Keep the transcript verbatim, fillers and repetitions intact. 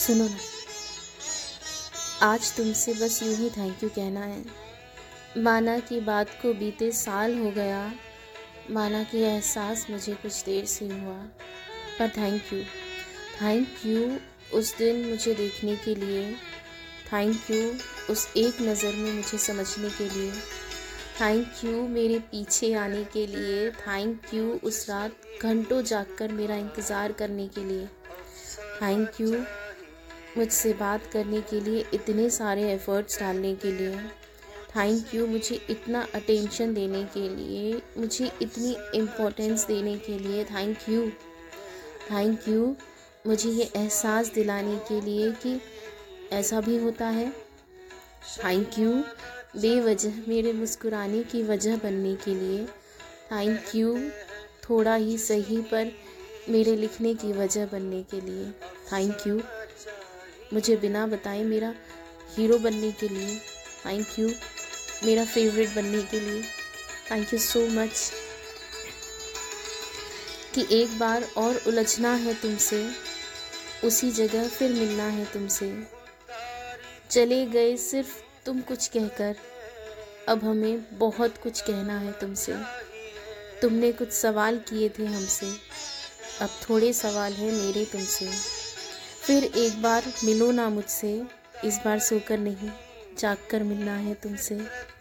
सुनो ना, आज तुमसे बस यूं ही थैंक यू कहना है। माना कि बात को बीते साल हो गया, माना कि एहसास मुझे कुछ देर से हुआ, पर थैंक यू थैंक यू उस दिन मुझे देखने के लिए, थैंक यू उस एक नज़र में मुझे समझने के लिए, थैंक यू मेरे पीछे आने के लिए, थैंक यू उस रात घंटों जागकर मेरा इंतज़ार करने के लिए, थैंक यू मुझसे बात करने के लिए, इतने सारे एफ़र्ट्स डालने के लिए, थैंक यू मुझे इतना अटेंशन देने के लिए, मुझे इतनी इम्पोर्टेंस देने के लिए, थैंक यू थैंक यू मुझे ये एहसास दिलाने के लिए कि ऐसा भी होता है, थैंक यू बेवजह मेरे मुस्कुराने की वजह बनने के लिए, थैंक यू थोड़ा ही सही पर मेरे लिखने की वजह बनने के लिए, थैंक यू मुझे बिना बताए मेरा हीरो बनने के लिए, थैंक यू मेरा फेवरेट बनने के लिए, थैंक यू सो मच कि एक बार और उलझना है तुमसे, उसी जगह फिर मिलना है तुमसे। चले गए सिर्फ तुम कुछ कहकर, अब हमें बहुत कुछ कहना है तुमसे। तुमने कुछ सवाल किए थे हमसे, अब थोड़े सवाल हैं मेरे तुमसे। फिर एक बार मिलो ना मुझसे, इस बार सोकर नहीं जाग कर मिलना है तुमसे।